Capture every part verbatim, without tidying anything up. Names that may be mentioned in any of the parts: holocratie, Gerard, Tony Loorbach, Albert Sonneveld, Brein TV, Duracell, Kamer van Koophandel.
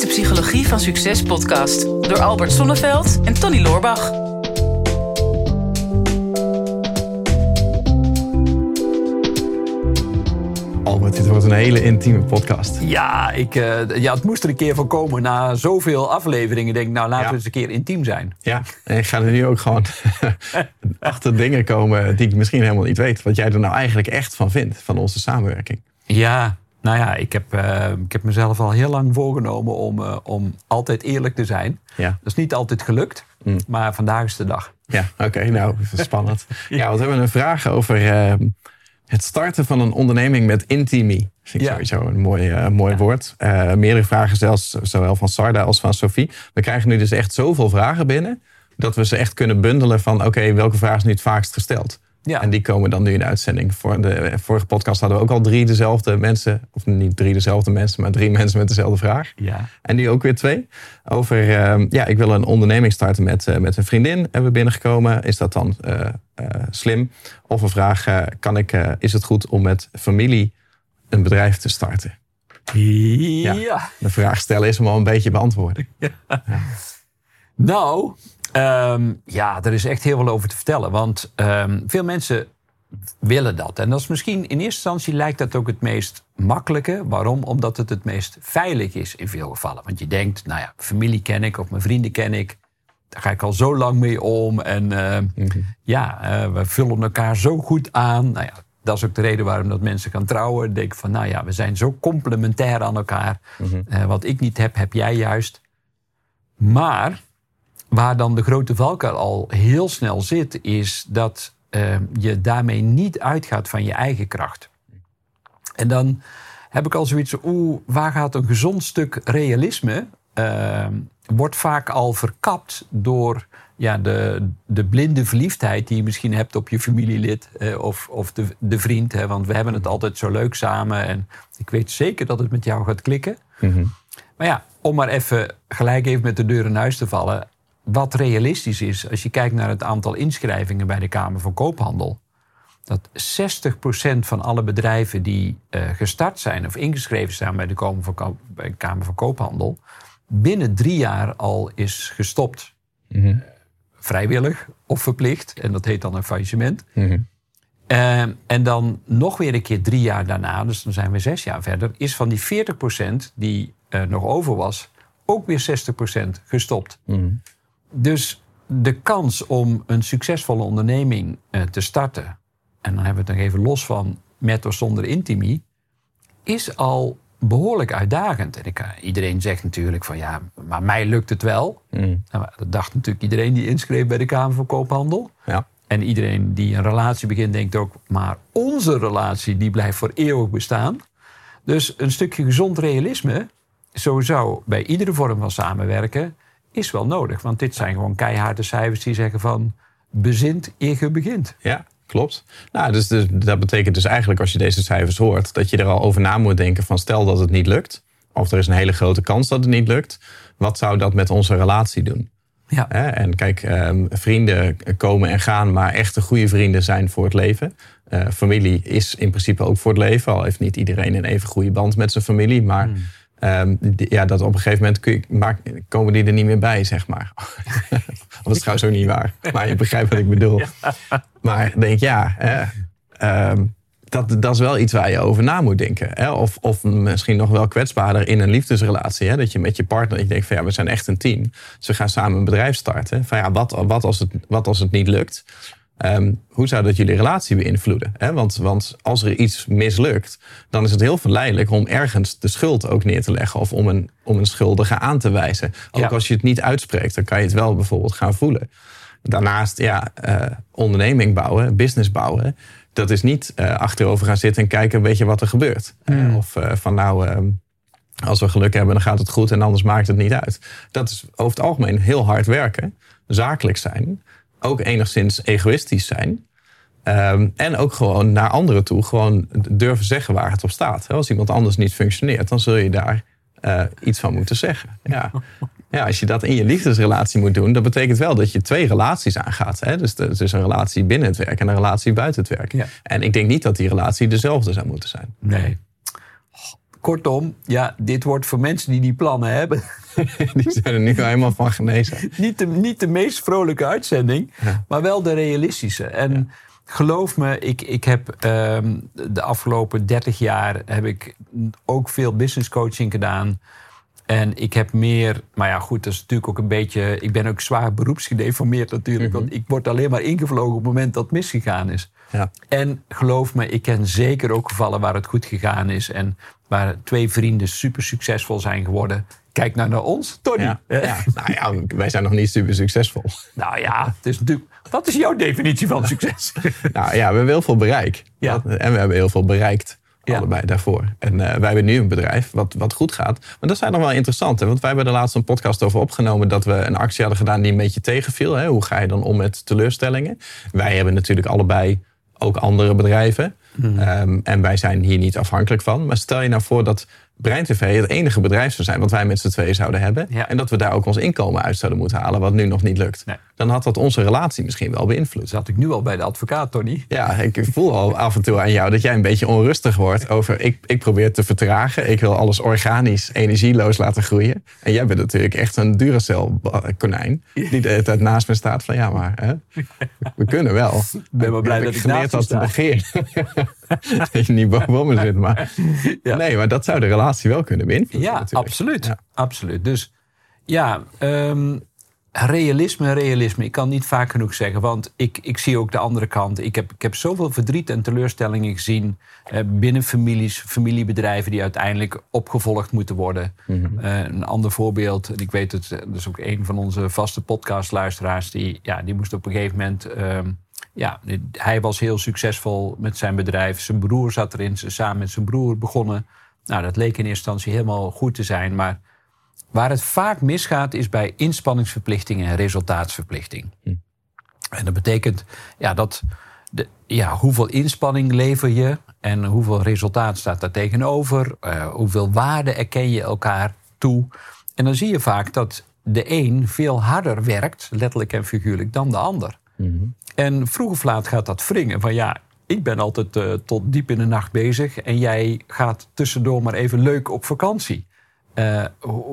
is de Psychologie van Succes podcast door Albert Sonneveld en Tony Loorbach. Albert, dit wordt een hele intieme podcast. Ja, ik, uh, ja het moest er een keer van komen. Na zoveel afleveringen denk ik, nou laten ja. we eens een keer intiem zijn. Ja, en ik ga er nu ook gewoon achter dingen komen die ik misschien helemaal niet weet. Wat jij er nou eigenlijk echt van vindt, van onze samenwerking. Ja, nou ja, ik heb, uh, ik heb mezelf al heel lang voorgenomen om, uh, om altijd eerlijk te zijn. Ja. Dat is niet altijd gelukt, mm. maar vandaag is de dag. Ja, oké, okay, nou, spannend. ja. ja, want we hebben een vraag over uh, het starten van een onderneming met intimie. Vind ik ja. sowieso een mooi, uh, mooi ja. woord. Uh, meerdere vragen zelfs, zowel van Sarda als van Sophie. We krijgen nu dus echt zoveel vragen binnen, dat we ze echt kunnen bundelen van oké, okay, welke vraag is nu het vaakst gesteld? Ja. En die komen dan nu in de uitzending. Voor de vorige podcast hadden we ook al drie dezelfde mensen. Of niet drie dezelfde mensen, maar drie mensen met dezelfde vraag. Ja. En nu ook weer twee. Over, uh, ja, ik wil een onderneming starten met, uh, met een vriendin. Hebben we binnengekomen. Is dat dan uh, uh, slim? Of een vraag, uh, kan ik, uh, is het goed om met familie een bedrijf te starten? Ja. ja. De vraag stellen is hem al een beetje beantwoorden. Ja. Ja. Nou... Um, ja, er is echt heel veel over te vertellen. Want um, veel mensen willen dat. En dat is misschien in eerste instantie lijkt dat ook het meest makkelijke. Waarom? Omdat het het meest veilig is in veel gevallen. Want je denkt, nou ja, familie ken ik of mijn vrienden ken ik. Daar ga ik al zo lang mee om. En uh, mm-hmm. ja, uh, we vullen elkaar zo goed aan. Nou ja, dat is ook de reden waarom dat mensen gaan trouwen. Ik denk van, nou ja, we zijn zo complementair aan elkaar. Mm-hmm. Uh, wat ik niet heb, heb jij juist. Maar... waar dan de grote valkuil al heel snel zit, is dat uh, je daarmee niet uitgaat van je eigen kracht. En dan heb ik al zoiets van, oeh, waar gaat een gezond stuk realisme? Uh, wordt vaak al verkapt door ja, de, de blinde verliefdheid die je misschien hebt op je familielid uh, of, of de, de vriend. Hè, want we hebben het altijd zo leuk samen en ik weet zeker dat het met jou gaat klikken. Mm-hmm. Maar ja, om maar even gelijk even met de deur in huis te vallen... wat realistisch is, als je kijkt naar het aantal inschrijvingen bij de Kamer van Koophandel... dat zestig procent van alle bedrijven die uh, gestart zijn of ingeschreven zijn bij de Kamer van, Ko- bij de Kamer van Koophandel... binnen drie jaar al is gestopt. Mm-hmm. Vrijwillig of verplicht, en dat heet dan een faillissement. Mm-hmm. Uh, en dan nog weer een keer drie jaar daarna, dus dan zijn we zes jaar verder... is van die veertig procent die uh, nog over was, ook weer zestig procent gestopt. Mm-hmm. Dus de kans om een succesvolle onderneming eh, te starten... en dan hebben we het nog even los van met of zonder intimie... is al behoorlijk uitdagend. En ik, iedereen zegt natuurlijk van ja, maar mij lukt het wel. Mm. Nou, dat dacht natuurlijk iedereen die inschreef bij de Kamer van Koophandel. Ja. En iedereen die een relatie begint denkt ook... maar onze relatie die blijft voor eeuwig bestaan. Dus een stukje gezond realisme... sowieso bij iedere vorm van samenwerken... is wel nodig, want dit zijn gewoon keiharde cijfers die zeggen van... bezint eer je begint. Ja, klopt. Nou, dus, dus, dat betekent dus eigenlijk als je deze cijfers hoort... dat je er al over na moet denken van stel dat het niet lukt... of er is een hele grote kans dat het niet lukt... wat zou dat met onze relatie doen? Ja. En kijk, vrienden komen en gaan, maar echte goede vrienden zijn voor het leven. Familie is in principe ook voor het leven... al heeft niet iedereen een even goede band met zijn familie, maar... Hmm. Um, ja, dat op een gegeven moment kun je, maak, komen die er niet meer bij, zeg maar. Dat is trouwens ook niet waar. Maar je begrijpt wat ik bedoel. Ja. Maar denk ja, eh, um, dat, dat is wel iets waar je over na moet denken. Hè? Of, of misschien nog wel kwetsbaarder in een liefdesrelatie. Hè? Dat je met je partner, ik denk van ja, we zijn echt een team. Dus we gaan samen een bedrijf starten. Van ja, wat, wat, als, het, wat als het niet lukt? Um, hoe zou dat jullie relatie beïnvloeden? Hè? Want, want als er iets mislukt, dan is het heel verleidelijk om ergens de schuld ook neer te leggen. Of om een, om een schuldige aan te wijzen. Ook ja. als je het niet uitspreekt, dan kan je het wel bijvoorbeeld gaan voelen. Daarnaast, ja, uh, onderneming bouwen, business bouwen. Dat is niet uh, achterover gaan zitten en kijken een beetje wat er gebeurt. Mm. Uh, of uh, van nou... Uh, Als we geluk hebben, dan gaat het goed en anders maakt het niet uit. Dat is over het algemeen heel hard werken, zakelijk zijn, ook enigszins egoïstisch zijn. Um, en ook gewoon naar anderen toe gewoon durven zeggen waar het op staat. Als iemand anders niet functioneert, dan zul je daar uh, iets van moeten zeggen. Ja. Ja, als je dat in je liefdesrelatie moet doen, dat betekent wel dat je twee relaties aangaat. Hè? Dus er is een relatie binnen het werk en een relatie buiten het werk. Ja. En ik denk niet dat die relatie dezelfde zou moeten zijn. Nee. Kortom, ja, dit wordt voor mensen die die plannen hebben. Die zijn er nu helemaal van genezen. Niet de, niet de meest vrolijke uitzending, ja. Maar wel de realistische. En ja. Geloof me, ik, ik heb um, de afgelopen dertig jaar heb ik ook veel business coaching gedaan. En ik heb meer, maar ja goed, dat is natuurlijk ook een beetje... Ik ben ook zwaar beroepsgedeformeerd natuurlijk. Mm-hmm. Want ik word alleen maar ingevlogen op het moment dat het misgegaan is. Ja. En geloof me, ik ken zeker ook gevallen waar het goed gegaan is. En waar twee vrienden super succesvol zijn geworden. Kijk nou naar ons, Tony. Ja, ja. Nou ja, wij zijn nog niet super succesvol. Nou ja, het is natuurlijk... Wat is jouw definitie van succes? Nou ja, we hebben heel veel bereik. Ja. En we hebben heel veel bereikt. Ja. Allebei daarvoor. En uh, wij hebben nu een bedrijf wat, wat goed gaat. Maar dat zijn nog wel interessant. Hè? Want wij hebben er laatst een podcast over opgenomen... dat we een actie hadden gedaan die een beetje tegenviel. Hè? Hoe ga je dan om met teleurstellingen? Wij hebben natuurlijk allebei ook andere bedrijven. Hmm. Um, en wij zijn hier niet afhankelijk van. Maar stel je nou voor dat Brein T V het enige bedrijf zou zijn... wat wij met z'n tweeën zouden hebben. Ja. En dat we daar ook ons inkomen uit zouden moeten halen... wat nu nog niet lukt. Nee. Dan had dat onze relatie misschien wel beïnvloed. Zat ik nu al bij de advocaat, Tony? Ja, ik voel al af en toe aan jou dat jij een beetje onrustig wordt... over ik, ik probeer te vertragen. Ik wil alles organisch, energieloos laten groeien. En jij bent natuurlijk echt een Duracell-konijn... die de hele tijd naast me staat van ja, maar hè, we kunnen wel. Ik ben wel blij ik dat ik naast me sta. Dat je niet boven me zit, maar... Ja. Nee, maar dat zou de relatie wel kunnen beïnvloeden. Ja, natuurlijk. Absoluut. Ja. Absoluut. Dus ja, um, realisme, realisme. Ik kan niet vaak genoeg zeggen, want ik, ik zie ook de andere kant. Ik heb, ik heb zoveel verdriet en teleurstellingen gezien... Uh, binnen families, familiebedrijven die uiteindelijk opgevolgd moeten worden. Mm-hmm. Uh, een ander voorbeeld, en ik weet het, dat is ook een van onze vaste podcastluisteraars... die, ja, die moest op een gegeven moment... Uh, Ja, hij was heel succesvol met zijn bedrijf. Zijn broer zat erin, samen met zijn broer begonnen. Nou, dat leek in eerste instantie helemaal goed te zijn. Maar waar het vaak misgaat is bij inspanningsverplichting en resultaatsverplichting. Hm. En dat betekent ja, dat de, ja, hoeveel inspanning lever je... en hoeveel resultaat staat daar tegenover. Uh, hoeveel waarde erken je elkaar toe. En dan zie je vaak dat de een veel harder werkt, letterlijk en figuurlijk, dan de ander. Mm-hmm. En vroeg of laat gaat dat wringen. Van ja, ik ben altijd uh, tot diep in de nacht bezig... en jij gaat tussendoor maar even leuk op vakantie. Uh,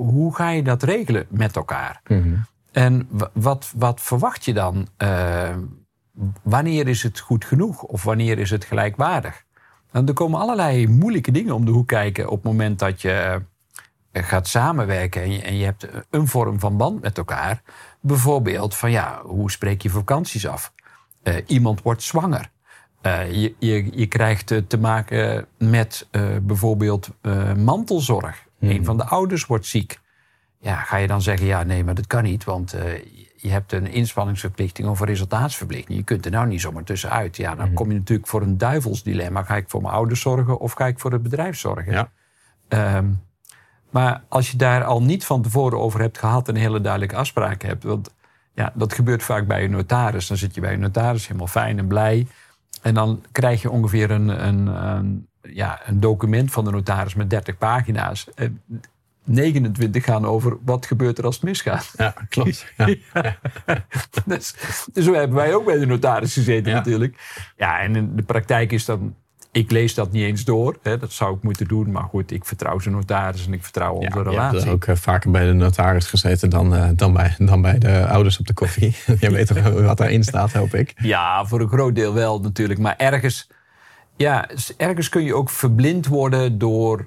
hoe ga je dat regelen met elkaar? Mm-hmm. En w- wat, wat verwacht je dan? Uh, wanneer is het goed genoeg? Of wanneer is het gelijkwaardig? En er komen allerlei moeilijke dingen om de hoek kijken... op het moment dat je uh, gaat samenwerken... En je, en je hebt een vorm van band met elkaar... Bijvoorbeeld van ja, hoe spreek je vakanties af? Uh, iemand wordt zwanger. Uh, je, je, je krijgt uh, te maken met uh, bijvoorbeeld uh, mantelzorg. Mm. Een van de ouders wordt ziek. Ja, ga je dan zeggen, ja nee, maar dat kan niet. Want uh, je hebt een inspanningsverplichting of een resultaatsverplichting. Je kunt er nou niet zomaar tussenuit. Ja, dan mm-hmm. kom je natuurlijk voor een duivelsdilemma. Ga ik voor mijn ouders zorgen of ga ik voor het bedrijf zorgen? Ja. Um, Maar als je daar al niet van tevoren over hebt gehad... en een hele duidelijke afspraak hebt... want ja, dat gebeurt vaak bij een notaris. Dan zit je bij een notaris helemaal fijn en blij. En dan krijg je ongeveer een, een, een, ja, een document van de notaris... met dertig pagina's. En negenentwintig gaan over wat gebeurt er als het misgaat. Ja, klopt. Ja. Ja. Dus, dus zo hebben wij ook bij de notaris gezeten ja. natuurlijk. Ja, en in de praktijk is dan... Ik lees dat niet eens door. Hè. Dat zou ik moeten doen. Maar goed, ik vertrouw zijn notaris en ik vertrouw onze ja, relatie. Je hebt ook uh, vaker bij de notaris gezeten dan, uh, dan, bij, dan bij de ouders op de koffie. Je weet toch wat daarin staat, hoop ik. Ja, voor een groot deel wel natuurlijk. Maar ergens, ja, ergens kun je ook verblind worden door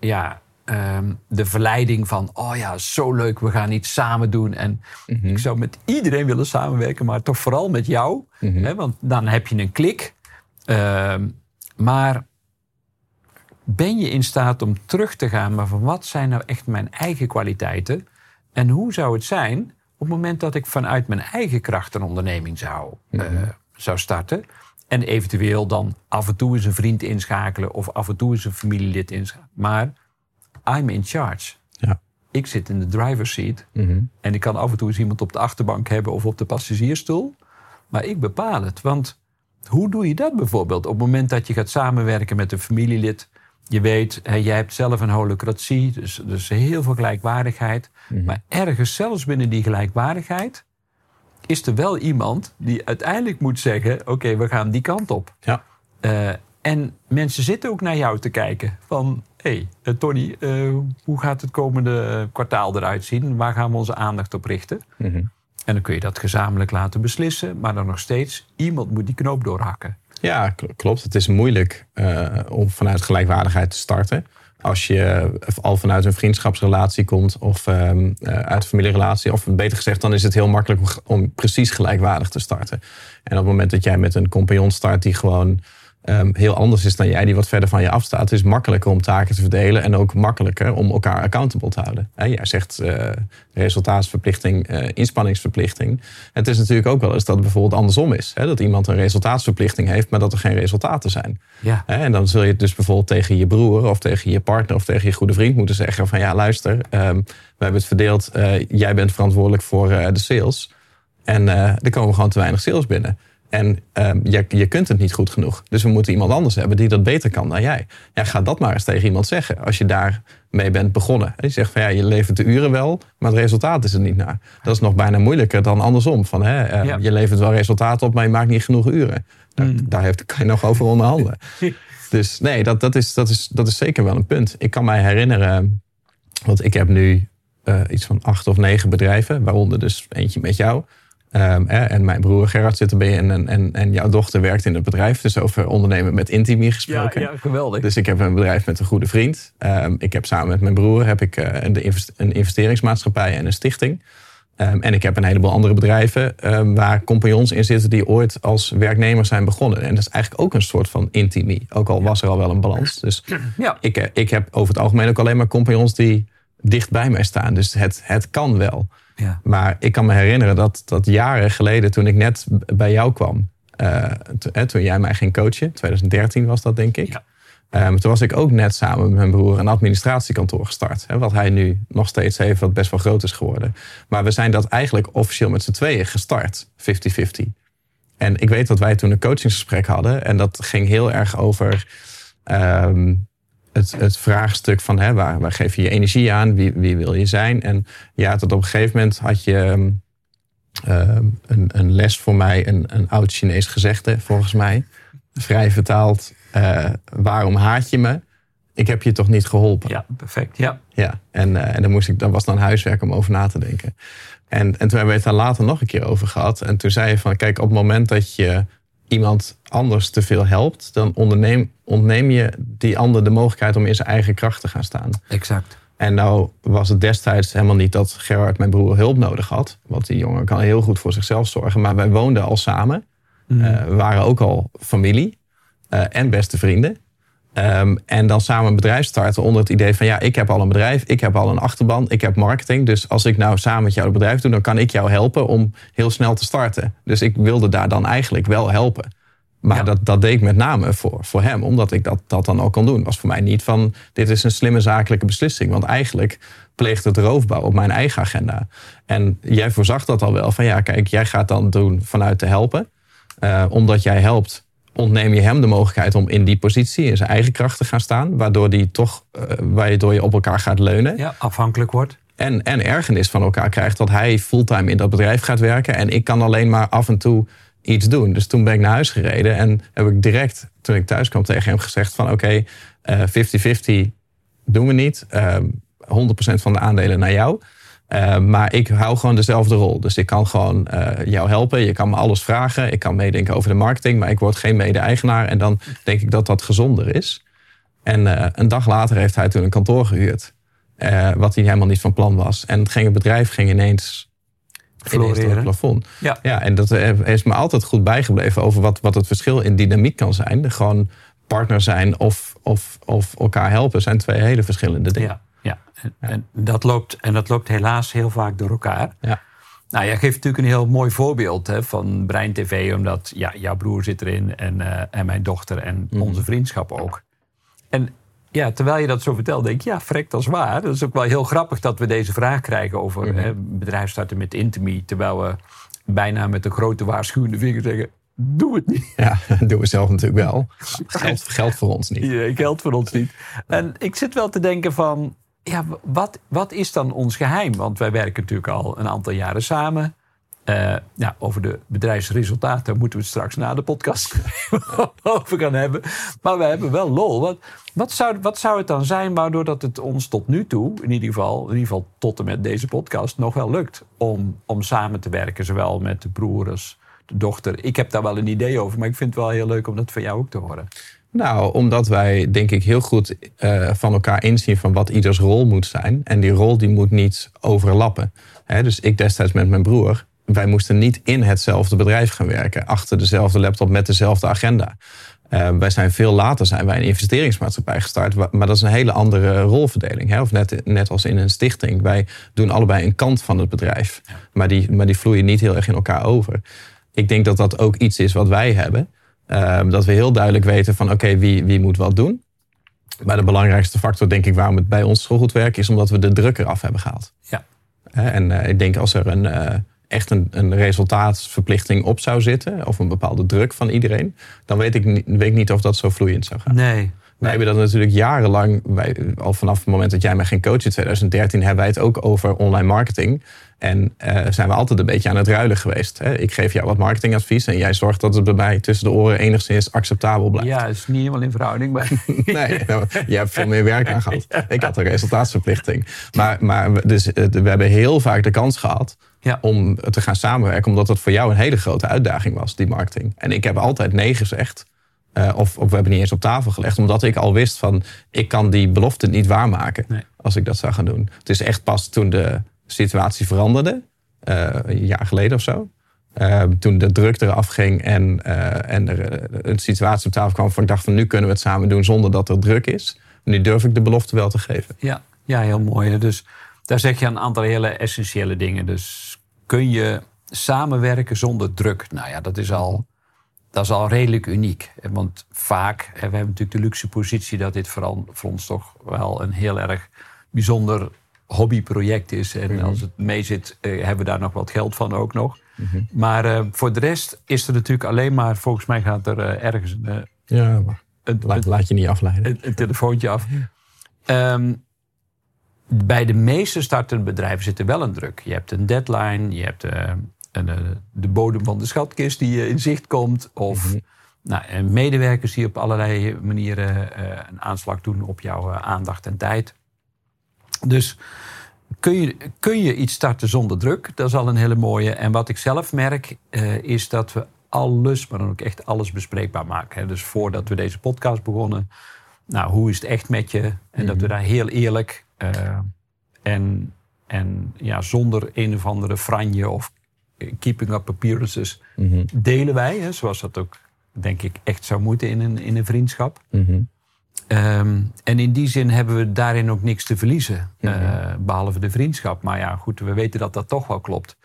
ja, um, de verleiding van... oh ja, zo leuk, we gaan iets samen doen. En mm-hmm. ik zou met iedereen willen samenwerken, maar toch vooral met jou. Mm-hmm. Hè, want dan heb je een klik... Um, Maar ben je in staat om terug te gaan... maar van wat zijn nou echt mijn eigen kwaliteiten? En hoe zou het zijn op het moment dat ik vanuit mijn eigen kracht... een onderneming zou, mm-hmm. uh, zou starten? En eventueel dan af en toe eens een vriend inschakelen... of af en toe eens een familielid inschakelen. Maar I'm in charge. Ja. Ik zit in de driver's seat. Mm-hmm. En ik kan af en toe eens iemand op de achterbank hebben... of op de passagiersstoel. Maar ik bepaal het, want... Hoe doe je dat bijvoorbeeld? Op het moment dat je gaat samenwerken met een familielid... je weet, hey, jij hebt zelf een holocratie, dus, dus heel veel gelijkwaardigheid. Mm-hmm. Maar ergens, zelfs binnen die gelijkwaardigheid... is er wel iemand die uiteindelijk moet zeggen... oké, okay, we gaan die kant op. Ja. Uh, en mensen zitten ook naar jou te kijken. Van, Hey, uh, Tony, uh, hoe gaat het komende kwartaal eruit zien? Waar gaan we onze aandacht op richten? Mm-hmm. En dan kun je dat gezamenlijk laten beslissen. Maar dan nog steeds, iemand moet die knoop doorhakken. Ja, k- klopt. Het is moeilijk uh, om vanuit gelijkwaardigheid te starten. Als je al vanuit een vriendschapsrelatie komt of um, uit een familierelatie, of beter gezegd, dan is het heel makkelijk om, om precies gelijkwaardig te starten. En op het moment dat jij met een compagnon start die gewoon um, heel anders is dan jij, die wat verder van je afstaat, is het makkelijker om taken te verdelen en ook makkelijker om elkaar accountable te houden. En jij zegt uh, resultaatsverplichting, uh, inspanningsverplichting. Het is natuurlijk ook wel eens dat het bijvoorbeeld andersom is. Hè? Dat iemand een resultaatsverplichting heeft, maar dat er geen resultaten zijn. Ja. En dan zul je het dus bijvoorbeeld tegen je broer of tegen je partner of tegen je goede vriend moeten zeggen van ja, luister, um, we hebben het verdeeld. Uh, jij bent verantwoordelijk voor uh, de sales. En uh, er komen gewoon te weinig sales binnen. En uh, je, je kunt het niet goed genoeg. Dus we moeten iemand anders hebben die dat beter kan dan jij. Ja, ga dat maar eens tegen iemand zeggen. Als je daarmee bent begonnen. En je zegt van ja, je levert de uren wel, maar het resultaat is er niet naar. Dat is nog bijna moeilijker dan andersom. Van, hè, uh, ja. Je levert wel resultaat op, maar je maakt niet genoeg uren. Nou, mm. Daar heeft, kan je nog over onderhandelen. Dus nee, dat, dat, is, dat, is, dat is zeker wel een punt. Ik kan mij herinneren, want ik heb nu uh, iets van acht of negen bedrijven. Waaronder dus eentje met jou. Um, eh, en mijn broer Gerard zit erbij en, en, en jouw dochter werkt in het bedrijf. Dus over ondernemen met Intimi gesproken. Ja, ja, geweldig. Dus ik heb een bedrijf met een goede vriend. Um, ik heb samen met mijn broer heb ik, uh, een, investe- een investeringsmaatschappij en een stichting. Um, en ik heb een heleboel andere bedrijven um, waar compagnons in zitten die ooit als werknemer zijn begonnen. En dat is eigenlijk ook een soort van Intimi. Ook al ja. was er al wel een balans. Dus ja. ik, ik heb over het algemeen ook alleen maar compagnons die dicht bij mij staan. Dus het, het kan wel. Ja. Maar ik kan me herinneren dat, dat jaren geleden, toen ik net bij jou kwam, uh, to, eh, toen jij mij ging coachen, twintig dertien was dat denk ik. Ja. Um, toen was ik ook net samen met mijn broer een administratiekantoor gestart. Hè, wat hij nu nog steeds heeft, wat best wel groot is geworden. Maar we zijn dat eigenlijk officieel met z'n tweeën gestart, fifty-fifty. En ik weet dat wij toen een coachingsgesprek hadden. En dat ging heel erg over Um, Het, het vraagstuk van hè, waar, waar geef je je energie aan, wie, wie wil je zijn? En ja, tot op een gegeven moment had je uh, een, een les voor mij, een, een oud Chinees gezegde volgens mij. Vrij vertaald, uh, waarom haat je me? Ik heb je toch niet geholpen? Ja, perfect. Ja. Ja, en uh, en dan moest ik, dan was dan huiswerk om over na te denken. En, en toen hebben we het daar later nog een keer over gehad. En toen zei je van, kijk, op het moment dat je iemand anders te veel helpt, dan onderneem, ontneem je die ander de mogelijkheid om in zijn eigen kracht te gaan staan. Exact. En nou was het destijds helemaal niet dat Gerard, mijn broer, hulp nodig had. Want die jongen kan heel goed voor zichzelf zorgen. Maar wij woonden al samen. Mm. Uh, we waren ook al familie uh, en beste vrienden. Um, en dan samen een bedrijf starten onder het idee van ja, ik heb al een bedrijf, ik heb al een achterban, ik heb marketing. Dus als ik nou samen met jou het bedrijf doe, dan kan ik jou helpen om heel snel te starten. Dus ik wilde daar dan eigenlijk wel helpen. Maar ja. dat, dat deed ik met name voor, voor hem, omdat ik dat, dat dan ook kon doen. Was voor mij niet van, dit is een slimme zakelijke beslissing. Want eigenlijk pleegt het roofbouw op mijn eigen agenda. En jij voorzag dat al wel van ja, kijk, jij gaat dan doen vanuit te helpen. Uh, omdat jij helpt, ontneem je hem de mogelijkheid om in die positie, in zijn eigen kracht te gaan staan. Waardoor die toch, uh, waardoor je op elkaar gaat leunen. Ja, afhankelijk wordt. En, en ergernis van elkaar krijgt dat hij fulltime in dat bedrijf gaat werken. En ik kan alleen maar af en toe iets doen. Dus toen ben ik naar huis gereden en heb ik direct, toen ik thuis kwam, tegen hem gezegd van oké, okay, uh, fifty-fifty doen we niet. Uh, honderd procent van de aandelen naar jou. Uh, maar ik hou gewoon dezelfde rol. Dus ik kan gewoon uh, jou helpen. Je kan me alles vragen. Ik kan meedenken over de marketing. Maar ik word geen mede-eigenaar. En dan denk ik dat dat gezonder is. En uh, een dag later heeft hij toen een kantoor gehuurd. Uh, wat hij helemaal niet van plan was. En het, ging, het bedrijf ging ineens, ineens door het plafond. Ja. Ja, en dat is me altijd goed bijgebleven over wat, wat het verschil in dynamiek kan zijn. Gewoon partner zijn of, of, of elkaar helpen zijn twee hele verschillende dingen. Ja. Ja, en, en, dat loopt, en dat loopt helaas heel vaak door elkaar. Ja. Nou, jij geeft natuurlijk een heel mooi voorbeeld hè, van Brein T V. Omdat ja, jouw broer zit erin en, uh, en mijn dochter en mm. onze vriendschap ook. En ja, terwijl je dat zo vertelt, denk ik, ja, frek, dat is waar. Dat is ook wel heel grappig dat we deze vraag krijgen over mm-hmm. hè, bedrijfsstarten met Intimi. Terwijl we bijna met een grote waarschuwende vinger zeggen, doe het niet. Ja, dat doen we zelf natuurlijk wel. Geld, geld voor ons niet. Ja, geld voor ons niet. En ik zit wel te denken van, ja, wat, wat is dan ons geheim? Want wij werken natuurlijk al een aantal jaren samen. Uh, ja, over de bedrijfsresultaten moeten we het straks na de podcast over gaan hebben. Maar we hebben wel lol. Wat, wat, zou, wat zou het dan zijn waardoor dat het ons tot nu toe, in ieder geval, in ieder geval tot en met deze podcast, nog wel lukt om, om samen te werken. Zowel met de broer als de dochter. Ik heb daar wel een idee over, maar ik vind het wel heel leuk om dat van jou ook te horen. Nou, omdat wij denk ik heel goed uh, van elkaar inzien van wat ieders rol moet zijn. En die rol die moet niet overlappen. He, dus ik destijds met mijn broer. Wij moesten niet in hetzelfde bedrijf gaan werken. Achter dezelfde laptop met dezelfde agenda. Uh, wij zijn veel later zijn wij een investeringsmaatschappij gestart. Maar dat is een hele andere rolverdeling. Hè? Of net, net als in een stichting. Wij doen allebei een kant van het bedrijf. Maar die, maar die vloeien niet heel erg in elkaar over. Ik denk dat dat ook iets is wat wij hebben. Uh, dat we heel duidelijk weten van oké, okay, wie, wie moet wat doen. Maar de belangrijkste factor denk ik waarom het bij ons zo goed werkt. Is omdat we de druk eraf hebben gehaald. Ja. Uh, en uh, ik denk als er een... Uh, echt een, een resultaatsverplichting op zou zitten... of een bepaalde druk van iedereen... dan weet ik niet, weet ik niet of dat zo vloeiend zou gaan. Nee. nee. Wij hebben dat natuurlijk jarenlang... Wij, al vanaf het moment dat jij mij ging coachen in twintig dertien... hebben wij het ook over online marketing. En uh, zijn we altijd een beetje aan het ruilen geweest. Hè? Ik geef jou wat marketingadvies... en jij zorgt dat het bij mij tussen de oren enigszins acceptabel blijft. Ja, het is niet helemaal in verhouding. Maar... nee, nou, jij hebt veel meer werk aan gehad. Ja. Ik had een resultaatsverplichting. Maar, maar dus, we hebben heel vaak de kans gehad... Ja. om te gaan samenwerken, omdat dat voor jou een hele grote uitdaging was, die marketing. En ik heb altijd nee gezegd, uh, of, of we hebben niet eens op tafel gelegd, omdat ik al wist van, ik kan die belofte niet waarmaken nee. als ik dat zou gaan doen. Het is echt pas toen de situatie veranderde, uh, een jaar geleden of zo, uh, toen de druk eraf ging en, uh, en er uh, een situatie op tafel kwam van, ik dacht van, nu kunnen we het samen doen zonder dat er druk is. Nu durf ik de belofte wel te geven. Ja, ja heel mooi. Dus daar zeg je een aantal hele essentiële dingen. Dus kun je samenwerken zonder druk? Nou ja, dat is al, dat is al redelijk uniek. Want vaak, we hebben natuurlijk de luxe positie... dat dit vooral voor ons toch wel een heel erg bijzonder hobbyproject is. En als het mee zit, hebben we daar nog wat geld van ook nog. Mm-hmm. Maar uh, voor de rest is er natuurlijk alleen maar... volgens mij gaat er uh, ergens... Uh, ja, maar een, laat, een, laat je niet afleiden. Een, een telefoontje af. Um, Bij de meeste startende bedrijven zit er wel een druk. Je hebt een deadline, je hebt uh, een, uh, de bodem van de schatkist die in zicht komt. Of mm-hmm. nou, medewerkers die op allerlei manieren uh, een aanslag doen op jouw uh, aandacht en tijd. Dus kun je, kun je iets starten zonder druk? Dat is al een hele mooie. En wat ik zelf merk uh, is dat we alles, maar dan ook echt alles bespreekbaar maken. Hè? Dus voordat we deze podcast begonnen... nou, hoe is het echt met je? En mm-hmm. dat we daar heel eerlijk... Uh, en, en ja, zonder een of andere franje of keeping up appearances mm-hmm. delen wij. Hè, zoals dat ook, denk ik, echt zou moeten in een, in een vriendschap. Mm-hmm. Um, en in die zin hebben we daarin ook niks te verliezen. Mm-hmm. Uh, behalve de vriendschap. Maar ja, goed, we weten dat dat toch wel klopt.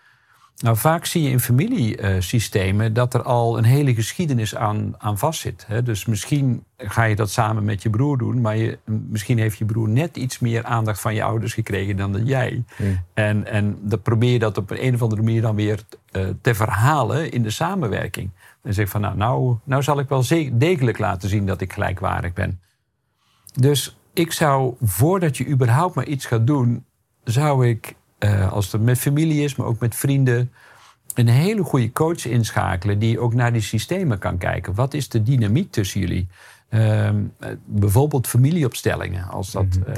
Nou, vaak zie je in familiesystemen dat er al een hele geschiedenis aan, aan vastzit. Hè? Dus misschien ga je dat samen met je broer doen... maar je, misschien heeft je broer net iets meer aandacht van je ouders gekregen dan dat jij. Mm. En, en dan probeer je dat op een, een of andere manier dan weer uh, te verhalen in de samenwerking. En zeg van, nou, nou, nou zal ik wel degelijk laten zien dat ik gelijkwaardig ben. Dus ik zou, voordat je überhaupt maar iets gaat doen, zou ik... Uh, als het met familie is, maar ook met vrienden... een hele goede coach inschakelen die ook naar die systemen kan kijken. Wat is de dynamiek tussen jullie? Uh, bijvoorbeeld familieopstellingen. Als dat, uh,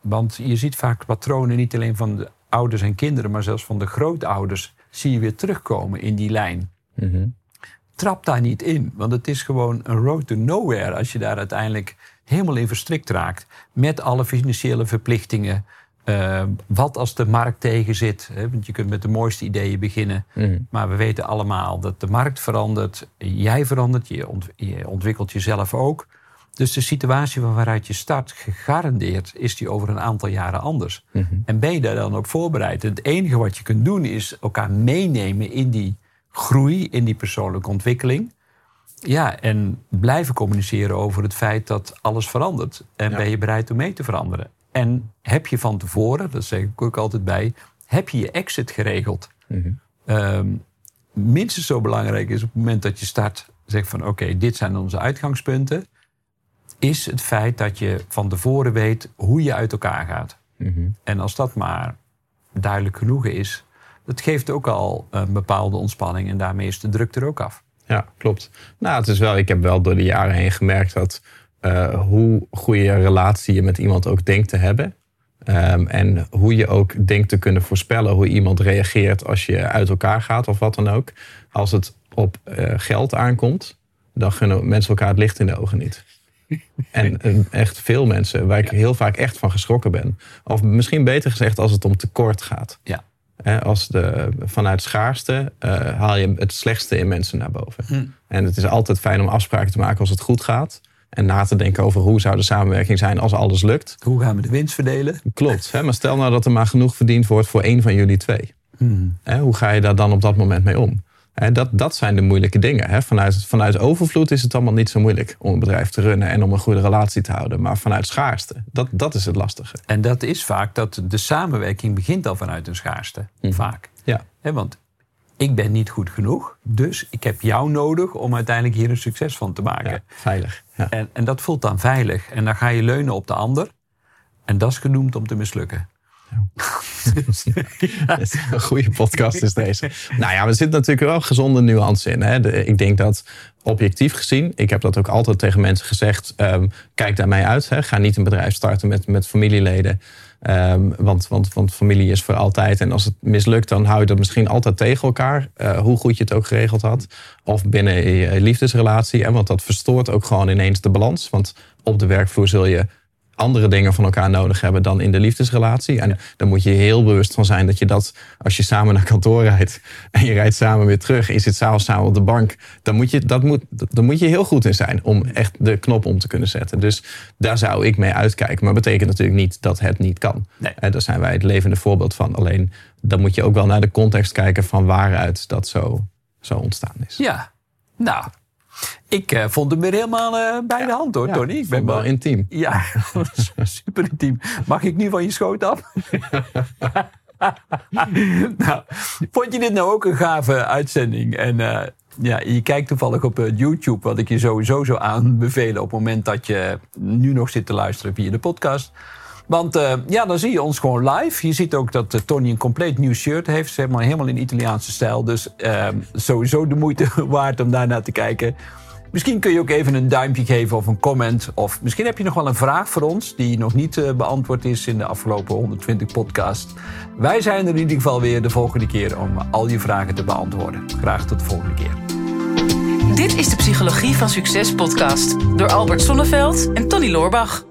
want je ziet vaak patronen niet alleen van de ouders en kinderen... maar zelfs van de grootouders zie je weer terugkomen in die lijn. Uh-huh. Trap daar niet in, want het is gewoon een road to nowhere... als je daar uiteindelijk helemaal in verstrikt raakt... met alle financiële verplichtingen... Uh, wat als de markt tegen zit? Hè? Want je kunt met de mooiste ideeën beginnen. Mm. Maar we weten allemaal dat de markt verandert. Jij verandert, je, ont- je ontwikkelt jezelf ook. Dus de situatie van waaruit je start, gegarandeerd... is die over een aantal jaren anders. Mm-hmm. En ben je daar dan op voorbereid? En het enige wat je kunt doen is elkaar meenemen in die groei... in die persoonlijke ontwikkeling. Ja, en blijven communiceren over het feit dat alles verandert. En ja. ben je bereid om mee te veranderen? En heb je van tevoren, dat zeg ik ook altijd bij... heb je je exit geregeld? Mm-hmm. Um, minstens zo belangrijk is op het moment dat je start... zeg van oké, okay, dit zijn onze uitgangspunten... is het feit dat je van tevoren weet hoe je uit elkaar gaat. Mm-hmm. En als dat maar duidelijk genoeg is... dat geeft ook al een bepaalde ontspanning en daarmee is de druk er ook af. Ja, klopt. Nou, het is wel, ik heb wel door de jaren heen gemerkt dat uh, hoe goede relatie je met iemand ook denkt te hebben. Um, en hoe je ook denkt te kunnen voorspellen hoe iemand reageert als je uit elkaar gaat of wat dan ook. Als het op uh, geld aankomt, dan gunnen mensen elkaar het licht in de ogen niet. En uh, echt veel mensen, waar ik ja. heel vaak echt van geschrokken ben. Of misschien beter gezegd als het om tekort gaat. Ja. He, als de, vanuit schaarste uh, haal je het slechtste in mensen naar boven. Mm. En het is altijd fijn om afspraken te maken als het goed gaat. En na te denken over hoe zou de samenwerking zijn als alles lukt. Hoe gaan we de winst verdelen? Klopt, he, maar stel nou dat er maar genoeg verdiend wordt voor één van jullie twee. Mm. He, hoe ga je daar dan op dat moment mee om? He, dat, dat zijn de moeilijke dingen. He. Vanuit, vanuit overvloed is het allemaal niet zo moeilijk om een bedrijf te runnen en om een goede relatie te houden. Maar vanuit schaarste, dat, dat is het lastige. En dat is vaak dat de samenwerking begint al vanuit een schaarste. Mm. Vaak. Ja. He, want ik ben niet goed genoeg, dus ik heb jou nodig om uiteindelijk hier een succes van te maken. Ja, veilig. Ja. En, en dat voelt dan veilig. En dan ga je leunen op de ander. En dat is genoemd om te mislukken. Ja, een goede podcast is deze. Nou ja, er zit natuurlijk wel gezonde nuance in. Hè? De, ik denk dat objectief gezien, ik heb dat ook altijd tegen mensen gezegd, um, kijk daarmee uit. Hè? Ga niet een bedrijf starten met, met familieleden. Um, want, want, want familie is voor altijd. En als het mislukt, dan hou je dat misschien altijd tegen elkaar. Uh, hoe goed je het ook geregeld had. Of binnen je liefdesrelatie. Hè? Want dat verstoort ook gewoon ineens de balans. Want op de werkvloer zul je andere dingen van elkaar nodig hebben dan in de liefdesrelatie. En daar moet je heel bewust van zijn dat je dat, als je samen naar kantoor rijdt en je rijdt samen weer terug, en je zit s'avonds samen op de bank, dan moet je, dat moet, dan moet je heel goed in zijn om echt de knop om te kunnen zetten. Dus daar zou ik mee uitkijken. Maar dat betekent natuurlijk niet dat het niet kan. Nee. En daar zijn wij het levende voorbeeld van. Alleen, dan moet je ook wel naar de context kijken van waaruit dat zo, zo ontstaan is. Ja, nou, Ik uh, vond hem weer helemaal uh, bij ja, de hand hoor, ja, Tony. Ik ben wel maar intiem. Ja, super intiem. Mag ik nu van je schoot af? Nou, vond je dit nou ook een gave uitzending? En uh, ja, je kijkt toevallig op uh, YouTube, wat ik je sowieso zou aanbevelen op het moment dat je nu nog zit te luisteren via de podcast. Want uh, ja, dan zie je ons gewoon live. Je ziet ook dat uh, Tony een compleet nieuw shirt heeft. Zeg maar, helemaal in Italiaanse stijl. Dus uh, sowieso de moeite waard om daarnaar te kijken. Misschien kun je ook even een duimpje geven of een comment. Of misschien heb je nog wel een vraag voor ons die nog niet uh, beantwoord is in de afgelopen honderdtwintig podcasts. Wij zijn er in ieder geval weer de volgende keer om al je vragen te beantwoorden. Graag tot de volgende keer. Dit is de Psychologie van Succes podcast door Albert Sonneveld en Tony Loorbach.